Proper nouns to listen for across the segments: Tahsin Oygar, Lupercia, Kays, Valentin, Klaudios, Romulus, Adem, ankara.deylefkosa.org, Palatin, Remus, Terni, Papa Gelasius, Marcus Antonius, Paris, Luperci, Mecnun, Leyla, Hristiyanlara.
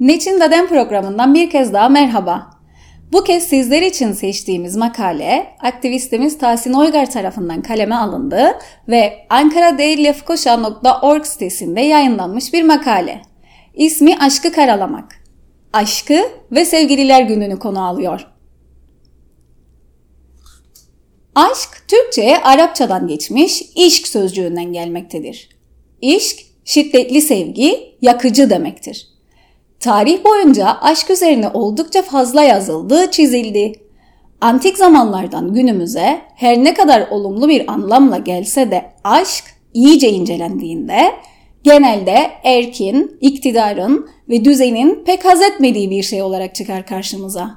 Niçin Adem programından bir kez daha merhaba. Bu kez sizler için seçtiğimiz makale aktivistimiz Tahsin Oygar tarafından kaleme alındı ve ankara.deylefkosa.org sitesinde yayınlanmış bir makale. İsmi Aşkı Karalamak. Aşkı ve Sevgililer Günü'nü konu alıyor. Aşk, Türkçe'ye Arapçadan geçmiş "işk" sözcüğünden gelmektedir. İşk, şiddetli sevgi, yakıcı demektir. Tarih boyunca aşk üzerine oldukça fazla yazıldı, çizildi. Antik zamanlardan günümüze her ne kadar olumlu bir anlamla gelse de aşk iyice incelendiğinde genelde erkin, iktidarın ve düzenin pek haz etmediği bir şey olarak çıkar karşımıza.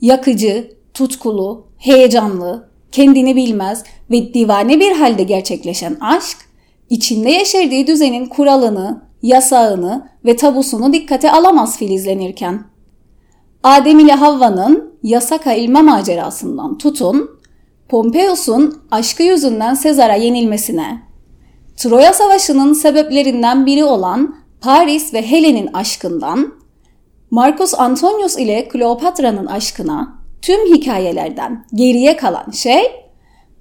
Yakıcı, tutkulu, heyecanlı, kendini bilmez ve divane bir halde gerçekleşen aşk, içinde yeşerdiği düzenin kuralını, yasağını ve tabusunu dikkate alamaz filizlenirken. Adem ile Havva'nın yasaka ilme macerasından tutun, Pompeius'un aşkı yüzünden Sezar'a yenilmesine, Troya Savaşı'nın sebeplerinden biri olan Paris ve Helen'in aşkından, Marcus Antonius ile Kleopatra'nın aşkına, tüm hikayelerden geriye kalan şey,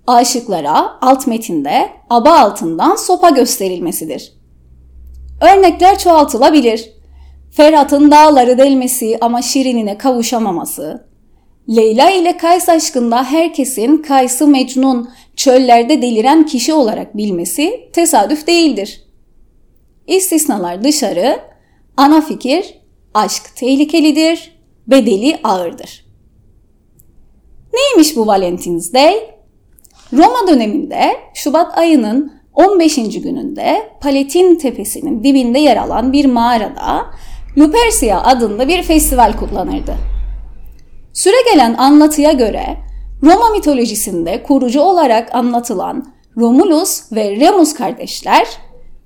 aşıklara alt metinde aba altından sopa gösterilmesidir. Örnekler çoğaltılabilir. Ferhat'ın dağları delmesi ama Şirin'ine kavuşamaması, Leyla ile Kays aşkında herkesin Kays'ı Mecnun, çöllerde deliren kişi olarak bilmesi tesadüf değildir. İstisnalar dışarı, ana fikir, aşk tehlikelidir, bedeli ağırdır. Neymiş bu Valentine's Day? Roma döneminde Şubat ayının 15. gününde Palatin tepesinin dibinde yer alan bir mağarada Lupercia adında bir festival kutlanırdı. Süregelen anlatıya göre Roma mitolojisinde kurucu olarak anlatılan Romulus ve Remus kardeşler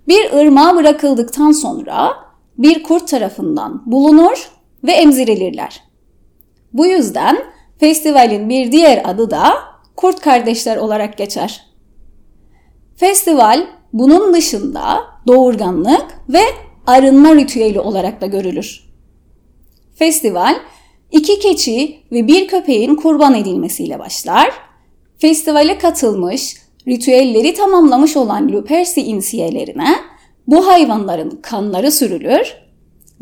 bir ırmağa bırakıldıktan sonra bir kurt tarafından bulunur ve emzirilirler. Bu yüzden festivalin bir diğer adı da Kurt Kardeşler olarak geçer. Festival bunun dışında doğurganlık ve arınma ritüeli olarak da görülür. Festival 2 keçi ve 1 köpeğin kurban edilmesiyle başlar. Festivale katılmış, ritüelleri tamamlamış olan Luperci insiyelerine bu hayvanların kanları sürülür.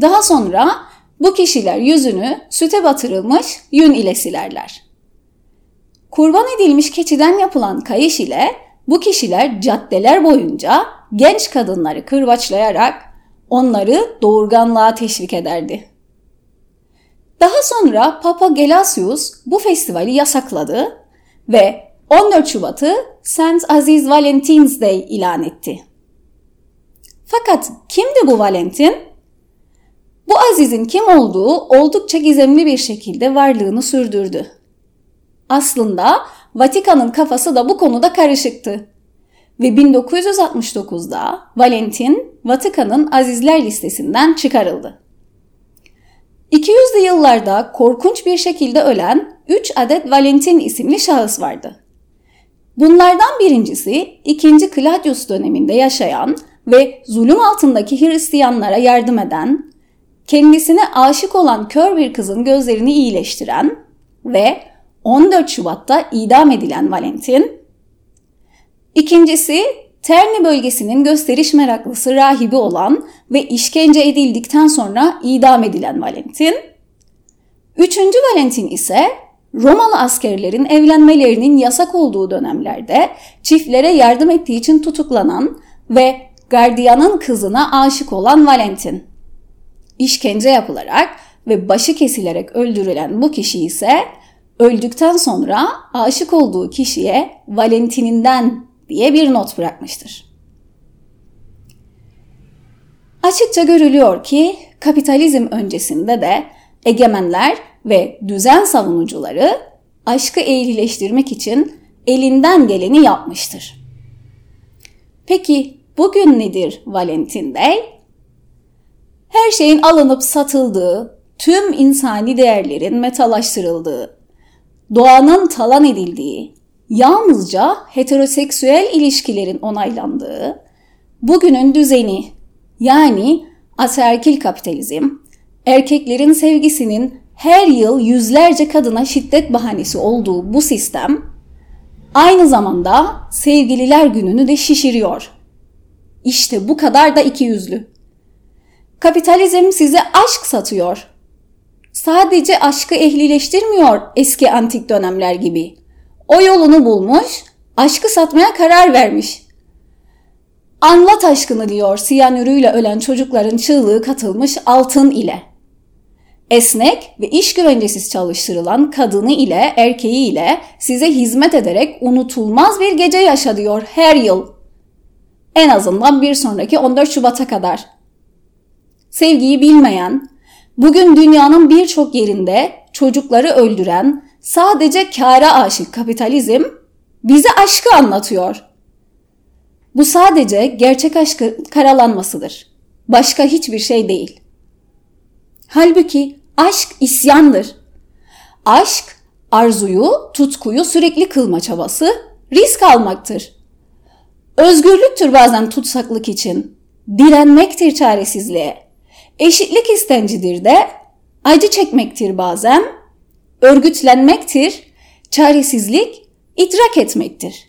Daha sonra bu kişiler yüzünü süte batırılmış yün ile silerler. Kurban edilmiş keçiden yapılan kayış ile bu kişiler caddeler boyunca genç kadınları kırbaçlayarak onları doğurganlığa teşvik ederdi. Daha sonra Papa Gelasius bu festivali yasakladı ve 14 Şubat'ı Saint Aziz Valentine's Day ilan etti. Fakat kimdi bu Valentin? Bu Aziz'in kim olduğu oldukça gizemli bir şekilde varlığını sürdürdü. Aslında Vatikan'ın kafası da bu konuda karışıktı. Ve 1969'da Valentin, Vatikan'ın azizler listesinden çıkarıldı. 200'lü yıllarda korkunç bir şekilde ölen 3 adet Valentin isimli şahıs vardı. Bunlardan birincisi 2. Klaudios döneminde yaşayan ve zulüm altındaki Hristiyanlara yardım eden, kendisine aşık olan kör bir kızın gözlerini iyileştiren ve 14 Şubat'ta idam edilen Valentin. İkincisi, Terni bölgesinin gösteriş meraklısı rahibi olan ve işkence edildikten sonra idam edilen Valentin. Üçüncü Valentin ise Romalı askerlerin evlenmelerinin yasak olduğu dönemlerde çiftlere yardım ettiği için tutuklanan ve gardiyanın kızına aşık olan Valentin. İşkence yapılarak ve başı kesilerek öldürülen bu kişi ise öldükten sonra aşık olduğu kişiye Valentininden diye bir not bırakmıştır. Açıkça görülüyor ki kapitalizm öncesinde de egemenler ve düzen savunucuları aşkı ehlileştirmek için elinden geleni yapmıştır. Peki bugün nedir Valentin Day? Her şeyin alınıp satıldığı, tüm insani değerlerin metalaştırıldığı, doğanın talan edildiği, yalnızca heteroseksüel ilişkilerin onaylandığı, bugünün düzeni yani ataerkil kapitalizm, erkeklerin sevgisinin her yıl yüzlerce kadına şiddet bahanesi olduğu bu sistem, aynı zamanda sevgililer gününü de şişiriyor. İşte bu kadar da ikiyüzlü. Kapitalizm size aşk satıyor. Sadece aşkı ehlileştirmiyor eski antik dönemler gibi. O yolunu bulmuş, aşkı satmaya karar vermiş. Anlat aşkını diyor siyanürüyle ölen çocukların çığlığı katılmış altın ile. Esnek ve iş güvencesiz çalıştırılan kadını ile erkeği ile size hizmet ederek unutulmaz bir gece yaşa diyor her yıl. En azından bir sonraki 14 Şubat'a kadar. Sevgiyi bilmeyen, bugün dünyanın birçok yerinde çocukları öldüren, sadece kâra aşık kapitalizm bize aşkı anlatıyor. Bu sadece gerçek aşkın karalanmasıdır. Başka hiçbir şey değil. Halbuki aşk isyandır. Aşk, arzuyu, tutkuyu sürekli kılma çabası, risk almaktır. Özgürlüktür bazen tutsaklık için, direnmektir çaresizliğe, eşitlik istencidir de acı çekmektir bazen, örgütlenmektir, çaresizlik idrak etmektir.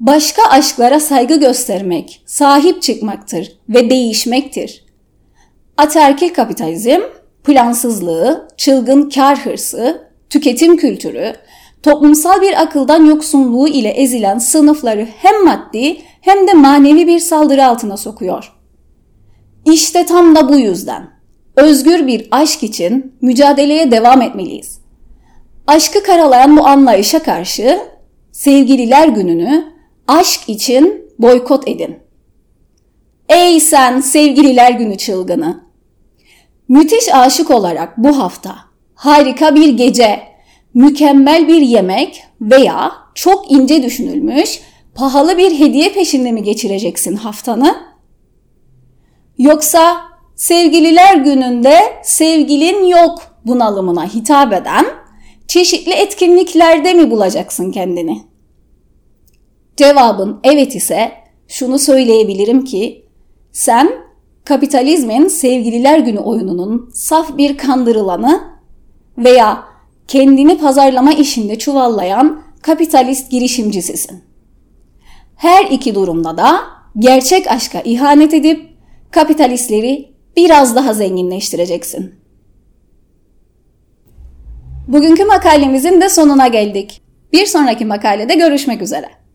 Başka aşklara saygı göstermek, sahip çıkmaktır ve değişmektir. Ataerkil kapitalizm, plansızlığı, çılgın kar hırsı, tüketim kültürü, toplumsal bir akıldan yoksunluğu ile ezilen sınıfları hem maddi hem de manevi bir saldırı altına sokuyor. İşte tam da bu yüzden özgür bir aşk için mücadeleye devam etmeliyiz. Aşkı karalayan bu anlayışa karşı sevgililer gününü aşk için boykot edin. Ey sen sevgililer günü çılgını! Müthiş aşık olarak bu hafta harika bir gece, mükemmel bir yemek veya çok ince düşünülmüş, pahalı bir hediye peşinde mi geçireceksin haftanı? Yoksa sevgililer gününde sevgilin yok bunalımına hitap eden çeşitli etkinliklerde mi bulacaksın kendini? Cevabın evet ise şunu söyleyebilirim ki sen kapitalizmin sevgililer günü oyununun saf bir kandırılanı veya kendini pazarlama işinde çuvallayan kapitalist girişimcisisin. Her iki durumda da gerçek aşka ihanet edip kapitalistleri biraz daha zenginleştireceksin. Bugünkü makalemizin de sonuna geldik. Bir sonraki makalede görüşmek üzere.